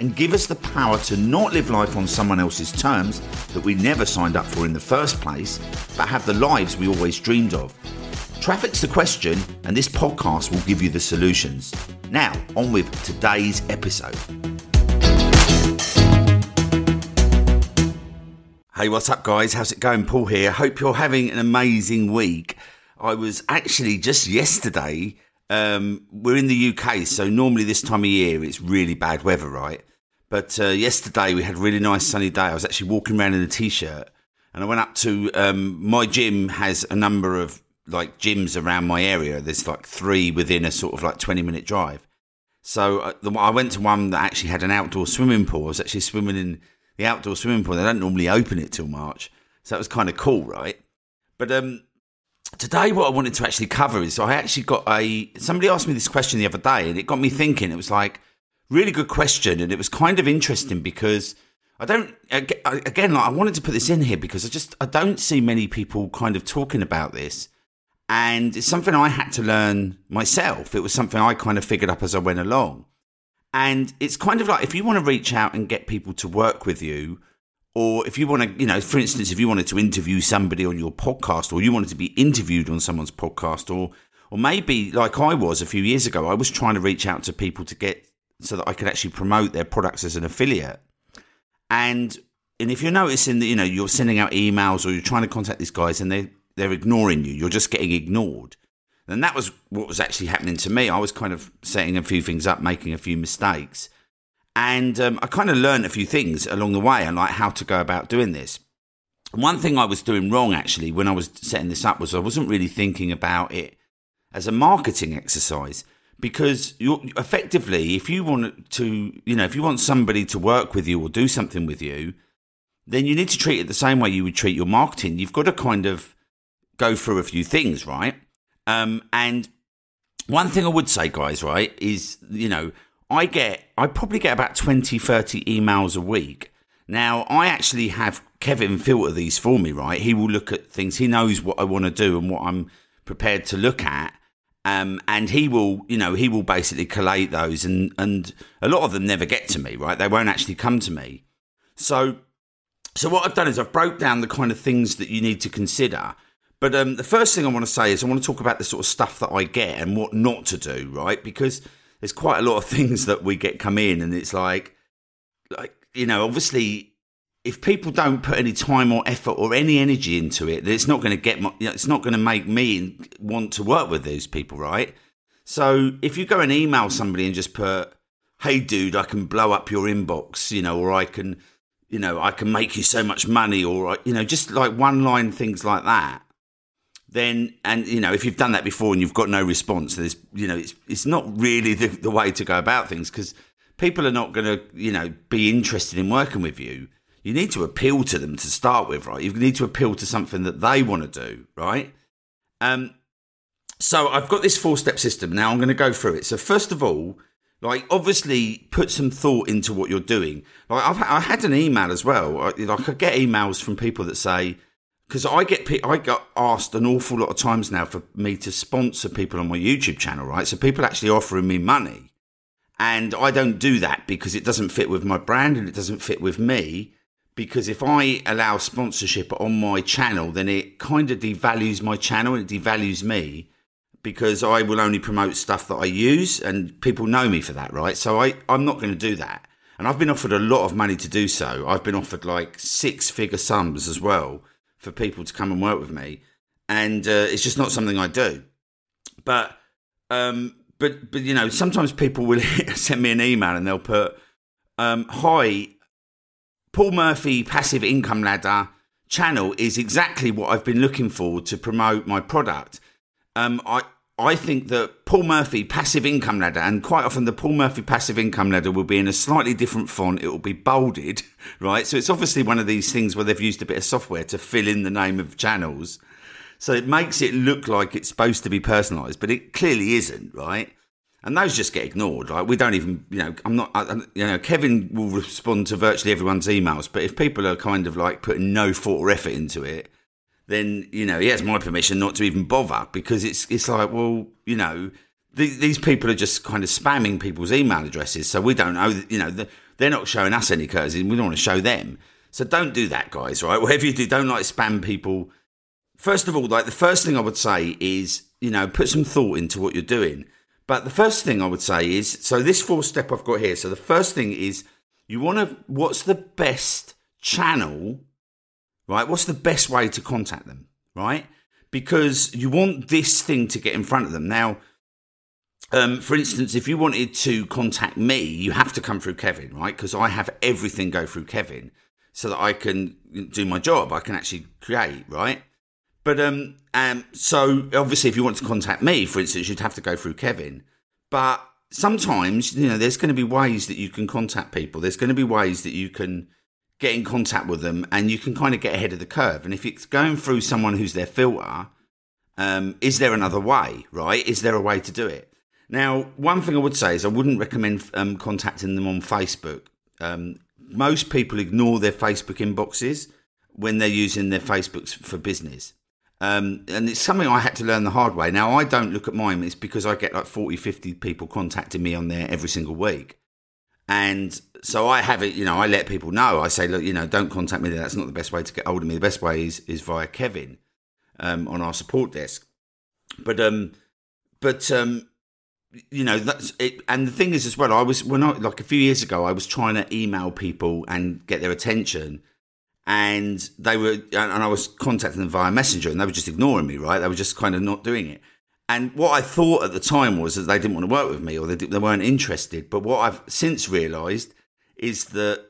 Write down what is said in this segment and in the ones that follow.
and give us the power to not live life on someone else's terms that we never signed up for in the first place, but have the lives we always dreamed of. Traffic's the question, and this podcast will give you the solutions. Now, on with today's episode. Hey, what's up, guys? How's it going? Paul here. Hope you're having an amazing week. I was actually just yesterday, we're in the UK, so normally this time of year it's really bad weather, right? But yesterday we had a really nice sunny day. I was actually walking around in a t-shirt, and I went up to my gym has a number of like gyms around my area. There's like 3 within a sort of like 20-minute drive. So I went to one that actually had an outdoor swimming pool. I was actually swimming in the outdoor swimming pool. They don't normally open it till March, so that was kind of cool, right? But today, what I wanted to actually cover is I actually got somebody asked me this question the other day, and it got me thinking. It was like really good question, and it was kind of interesting because I wanted to put this in here because I don't see many people kind of talking about this, and it's something I had to learn myself. It was something I kind of figured up as I went along, and it's kind of like if you want to reach out and get people to work with you. Or if you want to, you know, for instance, if you wanted to interview somebody on your podcast, or you wanted to be interviewed on someone's podcast, or maybe like I was a few years ago, I was trying to reach out to people to get so that I could actually promote their products as an affiliate. And if you're noticing that, you know, you're sending out emails or you're trying to contact these guys and they're ignoring you, you're just getting ignored. And that was what was actually happening to me. I was kind of setting a few things up, making a few mistakes. And I kind of learned a few things along the way and like how to go about doing this. One thing I was doing wrong actually when I was setting this up was I wasn't really thinking about it as a marketing exercise, because you're effectively, if you want to, you know, if you want somebody to work with you or do something with you, then you need to treat it the same way you would treat your marketing. You've got to kind of go through a few things, right? And one thing I would say, guys, right, is, you know, I probably get about 20, 30 emails a week. Now, I actually have Kevin filter these for me, right? He will look at things. He knows what I want to do and what I'm prepared to look at. And he will basically collate those. And a lot of them never get to me, right? They won't actually come to me. So what I've done is I've broke down the kind of things that you need to consider. But the first thing I want to say is I want to talk about the sort of stuff that I get and what not to do, right? Because there's quite a lot of things that we get come in, and it's like, you know, obviously if people don't put any time or effort or any energy into it, then it's not going to it's not going to make me want to work with those people, right? So if you go and email somebody and just put, "Hey dude, I can blow up your inbox," you know, or I can make you so much money, or, you know, just like one line things like that. Then, and you know, if you've done that before and you've got no response, there's, you know, it's not really the way to go about things, because people are not going to, you know, be interested in working with you. You need to appeal to them to start with, right? You need to appeal to something that they want to do, right? So I've got this 4-step system. Now I'm going to go through it. So first of all, like obviously put some thought into what you're doing. Like I had an email as well. Like I get emails from people that say, because I got asked an awful lot of times now for me to sponsor people on my YouTube channel, right? So people actually offering me money, and I don't do that because it doesn't fit with my brand and it doesn't fit with me, because if I allow sponsorship on my channel, then it kind of devalues my channel and it devalues me, because I will only promote stuff that I use and people know me for that, right? So I'm not going to do that. And I've been offered a lot of money to do so. I've been offered like 6-figure sums as well for people to come and work with me, and it's just not something I do. But you know, sometimes people will send me an email and they'll put, "Hi, Paul Murphy Passive Income Ladder channel is exactly what I've been looking for to promote my product. I think that Paul Murphy passive income ladder, and quite often the Paul Murphy passive income ladder will be in a slightly different font. It will be bolded, right? So it's obviously one of these things where they've used a bit of software to fill in the name of channels. So it makes it look like it's supposed to be personalised, but it clearly isn't, right? And those just get ignored, right? We don't even, Kevin will respond to virtually everyone's emails, but if people are kind of like putting no thought or effort into it, then, you know, he has my permission not to even bother, because it's like, well, you know, these people are just kind of spamming people's email addresses. So we don't know, you know, they're not showing us any courtesy. We don't want to show them. So don't do that, guys, right? Whatever you do, don't like spam people. First of all, like the first thing I would say is, you know, put some thought into what you're doing. But the first thing I would say is, so this fourth step I've got here. So the first thing is you want to, what's the best channel, right? What's the best way to contact them, right? Because you want this thing to get in front of them. Now, for instance, if you wanted to contact me, you have to come through Kevin, right? Because I have everything go through Kevin so that I can do my job. I can actually create, right? But so obviously if you want to contact me, for instance, you'd have to go through Kevin. But sometimes, you know, there's going to be ways that you can contact people. There's going to be ways that you can get in contact with them and you can kind of get ahead of the curve. And if it's going through someone who's their filter, is there another way, right? Is there a way to do it? Now, one thing I would say is I wouldn't recommend contacting them on Facebook. Most people ignore their Facebook inboxes when they're using their Facebooks for business. And it's something I had to learn the hard way. Now, I don't look at mine. It's because I get like 40, 50 people contacting me on there every single week. And so I have it, you know, I let people know. I say, look, you know, don't contact me there. That's not the best way to get hold of me. The best way is via Kevin on our support desk. But you know, that's it. And the thing is as well, a few years ago, I was trying to email people and get their attention. And I was contacting them via Messenger, and they were just ignoring me, right? They were just kind of not doing it. And what I thought at the time was that they didn't want to work with me, or they weren't interested. But what I've since realised is that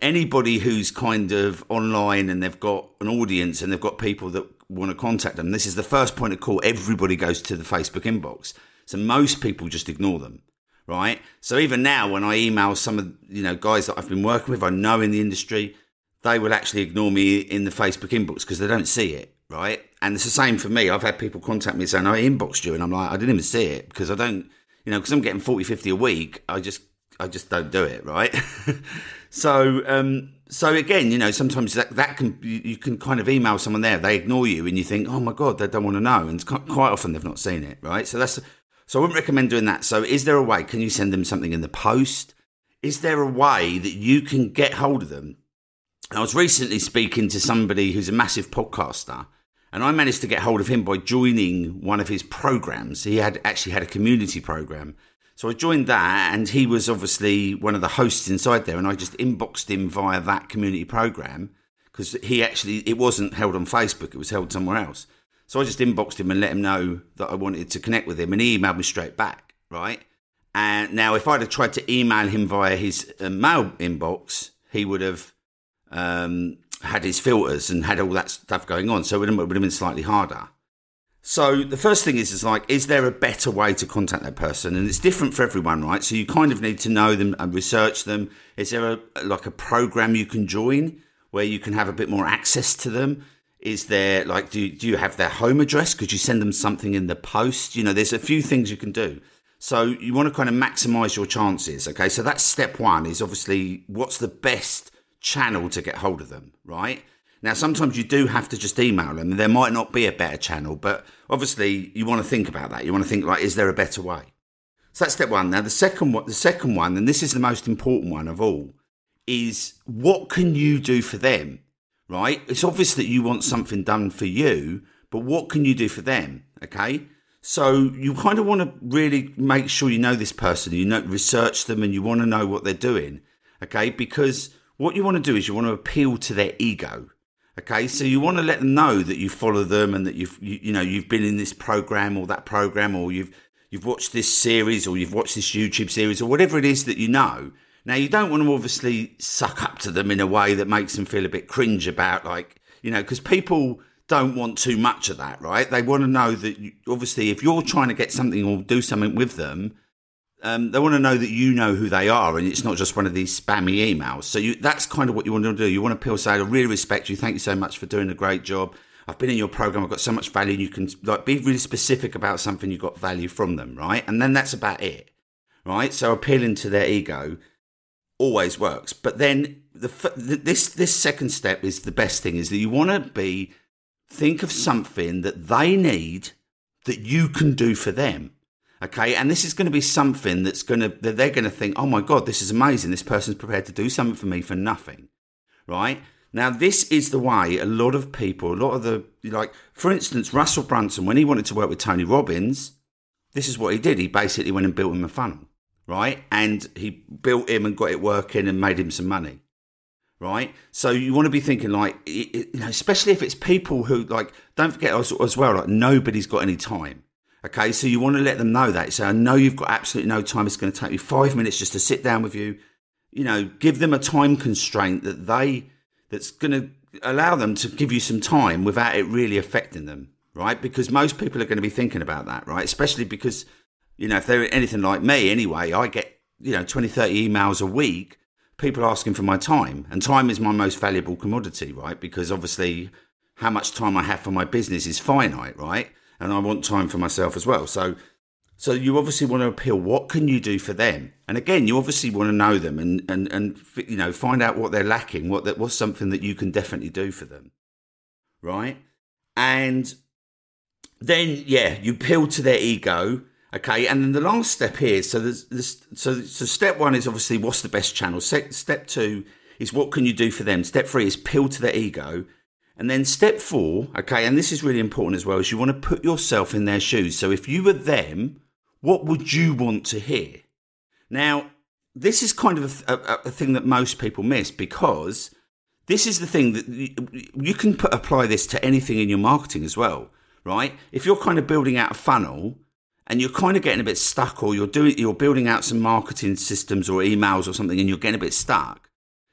anybody who's kind of online and they've got an audience and they've got people that want to contact them, this is the first point of call. Everybody goes to the Facebook inbox, so most people just ignore them, right? So even now, when I email some of guys that I've been working with, I know in the industry. They will actually ignore me in the Facebook inbox because they don't see it, right? And it's the same for me. I've had people contact me saying, I inboxed you. And I'm like, I didn't even see it because I don't, because I'm getting 40, 50 a week. I just don't do it, right? So again, sometimes that can, you can kind of email someone there. They ignore you and you think, oh my God, they don't want to know. And quite often they've not seen it, right? So I wouldn't recommend doing that. So is there a way? Can you send them something in the post? Is there a way that you can get hold of them? I was recently speaking to somebody who's a massive podcaster, and I managed to get hold of him by joining one of his programs. He had a community program. So I joined that, and he was obviously one of the hosts inside there, and I just inboxed him via that community program because it wasn't held on Facebook. It was held somewhere else. So I just inboxed him and let him know that I wanted to connect with him, and he emailed me straight back, right? And now if I'd have tried to email him via his mail inbox, he would have... had his filters and had all that stuff going on, so it would have been slightly harder. So the first thing is there a better way to contact that person? And it's different for everyone, right? So you kind of need to know them and research them. Is there a program you can join where you can have a bit more access to them? Is there do you have their home address? Could you send them something in the post? There's a few things you can do. So you want to kind of maximize your chances. Okay, so that's step one, is obviously what's the best channel to get hold of them, right? Now, sometimes you do have to just email them. There might not be a better channel, but obviously you want to think about that. You want to think is there a better way? So that's step one. Now, the second one, and this is the most important one of all, is what can you do for them, right? It's obvious that you want something done for you, but what can you do for them, okay? So you kind of want to really make sure you know this person, research them, and you want to know what they're doing, okay? Because what you want to do is you want to appeal to their ego, okay? So you want to let them know that you follow them and that you've been in this program or that program, or you've watched this series, or you've watched this YouTube series, or whatever it is that you know. Now, you don't want to obviously suck up to them in a way that makes them feel a bit cringe about because people don't want too much of that, right? They want to know that, you, obviously, if you're trying to get something or do something with them, they want to know that you know who they are and it's not just one of these spammy emails. So that's kind of what you want to do. You want to say, I really respect you. Thank you so much for doing a great job. I've been in your program. I've got so much value. And you can be really specific about something you got value from them, right? And then that's about it, right? So appealing to their ego always works. But then this second step is the best thing, is that you want to think of something that they need that you can do for them. Okay, and this is going to be something that they're going to think, oh my God, this is amazing. This person's prepared to do something for me for nothing, right? Now, this is the way for instance, Russell Brunson, when he wanted to work with Tony Robbins, this is what he did. He basically went and built him a funnel, right? And he built him and got it working and made him some money, right? So you want to be thinking especially if it's people who don't forget as well, nobody's got any time. Okay, so you want to let them know that. So I know you've got absolutely no time. It's going to take me 5 minutes just to sit down with you. You know, give them a time constraint that's going to allow them to give you some time without it really affecting them, right? Because most people are going to be thinking about that, right? Especially because, you know, if they're anything like me anyway, I get, 20, 30 emails a week, people asking for my time. And time is my most valuable commodity, right? Because obviously how much time I have for my business is finite, right? And I want time for myself as well. So you obviously want to appeal. What can you do for them? And again, you obviously want to know them and find out what they're lacking, what's something that you can definitely do for them, right? And then, you appeal to their ego, okay? And then the last step here, so step one is obviously what's the best channel. Step two is what can you do for them. Step three is appeal to their ego. And then step four, okay, and this is really important as well, is you want to put yourself in their shoes. So if you were them, what would you want to hear? Now, this is kind of a thing that most people miss, because this is the thing that you can apply this to anything in your marketing as well, right? If you're kind of building out a funnel and you're kind of getting a bit stuck, or you're building out some marketing systems or emails or something and you're getting a bit stuck,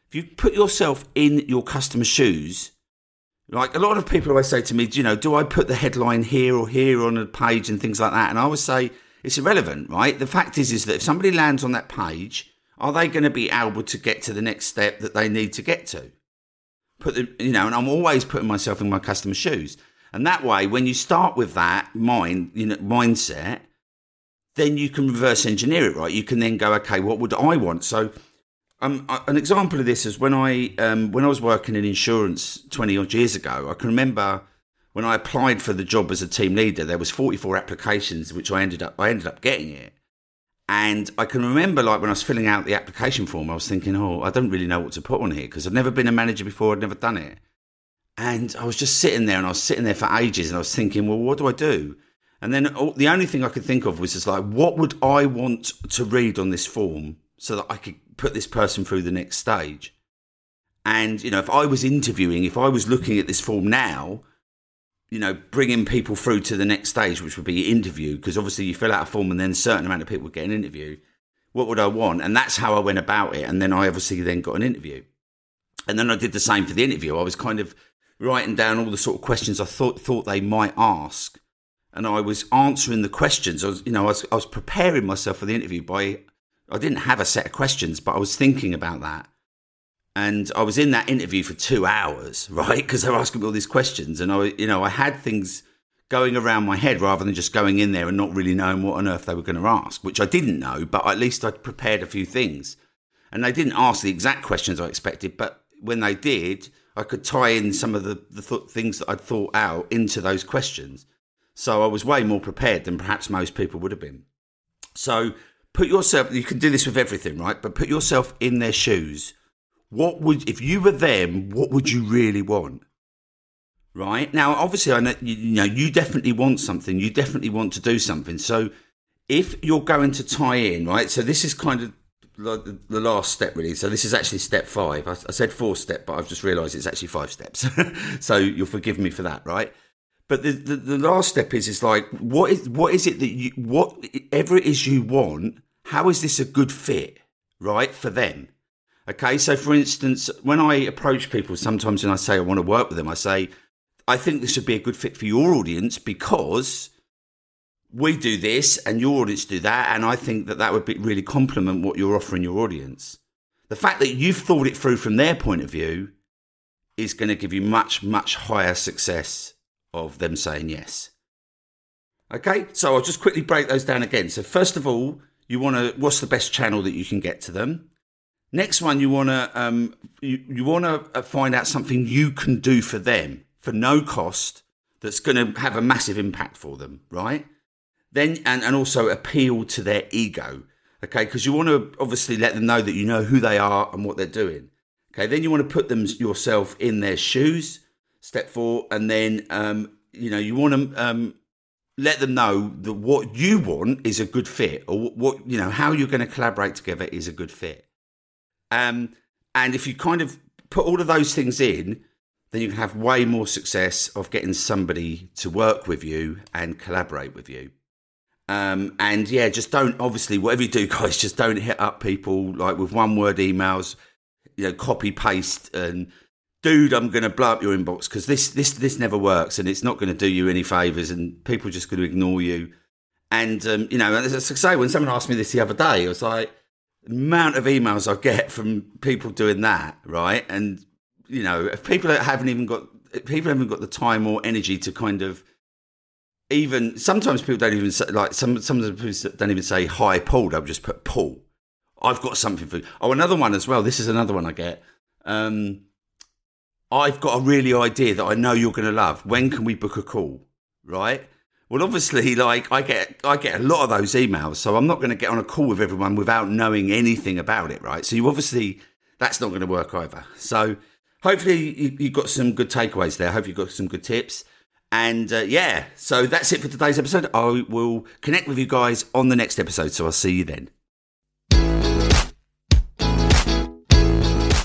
if you put yourself in your customer's shoes. Like, a lot of people always say to me, do I put the headline here or here on a page and things like that? And I always say it's irrelevant, right? The fact is that if somebody lands on that page, are they going to be able to get to the next step that they need to get to? And I'm always putting myself in my customer's shoes. And that way, when you start with that mindset, then you can reverse engineer it, right? You can then go, okay, what would I want? So, an example of this is when I was working in insurance 20-odd years ago, I can remember when I applied for the job as a team leader, there was 44 applications, which I ended up getting it. And I can remember when I was filling out the application form, I was thinking, oh, I don't really know what to put on here because I've never been a manager before. I'd never done it. And I was just sitting there for ages, and I was thinking, well, what do I do? And then the only thing I could think of was just what would I want to read on this form so that I could put this person through the next stage. And, if I was interviewing, if I was looking at this form now, bringing people through to the next stage, which would be interview, because obviously you fill out a form and then a certain amount of people would get an interview. What would I want? And that's how I went about it. And then I obviously got an interview. And then I did the same for the interview. I was kind of writing down all the sort of questions I thought they might ask. And I was answering the questions. I was preparing myself for the interview I didn't have a set of questions, but I was thinking about that. And I was in that interview for 2 hours, right? Because they were asking me all these questions. And I had things going around my head rather than just going in there and not really knowing what on earth they were going to ask, which I didn't know, but at least I'd prepared a few things. And they didn't ask the exact questions I expected, but when they did, I could tie in some of the things that I'd thought out into those questions. So I was way more prepared than perhaps most people would have been. So, put yourself, you can do this with everything, right? But put yourself in their shoes. If you were them, what would you really want? Right? Now, obviously, I know, you definitely want something. You definitely want to do something. So if you're going to tie in, right? So this is kind of the last step, really. So this is actually step 5. I said 4 step, but I've just realized it's actually 5 steps. So you'll forgive me for that, right? But the last step is what is it that you, whatever it is you want, how is this a good fit, right, for them? Okay, so for instance, when I approach people, sometimes when I say I want to work with them, I say, I think this would be a good fit for your audience because we do this and your audience do that. And I think that that would be really complement what you're offering your audience. The fact that you've thought it through from their point of view is going to give you much, much higher success of them saying yes. Okay, so I'll just quickly break those down again. So first of all, you want to, what's the best channel that you can get to them? Next one, you want to find out something you can do for them for no cost that's going to have a massive impact for them, right? Then and also appeal to their ego, okay? Because you want to obviously let them know that you know who they are and what they're doing. Okay, then you want to put them yourself in their shoes. Step 4, and then you want to let them know that what you want is a good fit, or what how you're going to collaborate together is a good fit. And if you kind of put all of those things in, then you can have way more success of getting somebody to work with you and collaborate with you. Just don't, obviously, whatever you do, guys, just don't hit up people like with one-word emails, copy paste and dude, I'm going to blow up your inbox, because this never works and it's not going to do you any favors and people are just going to ignore you. And, as I say, when someone asked me this the other day, I was like, amount of emails I get from people doing that, right? And if people haven't got the time or energy to kind of even, sometimes people don't even say, like some of the people don't even say hi Paul, they'll just put Paul. I've got something for you. Oh, another one as well. This is another one I get. I've got a really idea that I know you're going to love. When can we book a call? Right? Well, obviously, like I get a lot of those emails, so I'm not going to get on a call with everyone without knowing anything about it, right? So you obviously, that's not going to work either. So hopefully you've got some good takeaways there. I hope you've got some good tips. And so that's it for today's episode. I will connect with you guys on the next episode, so I'll see you then.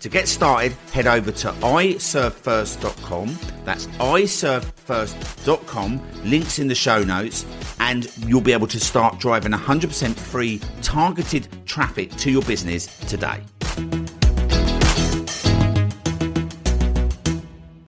To get started, head over to iServeFirst.com. That's iServeFirst.com. Links in the show notes. And you'll be able to start driving 100% free targeted traffic to your business today.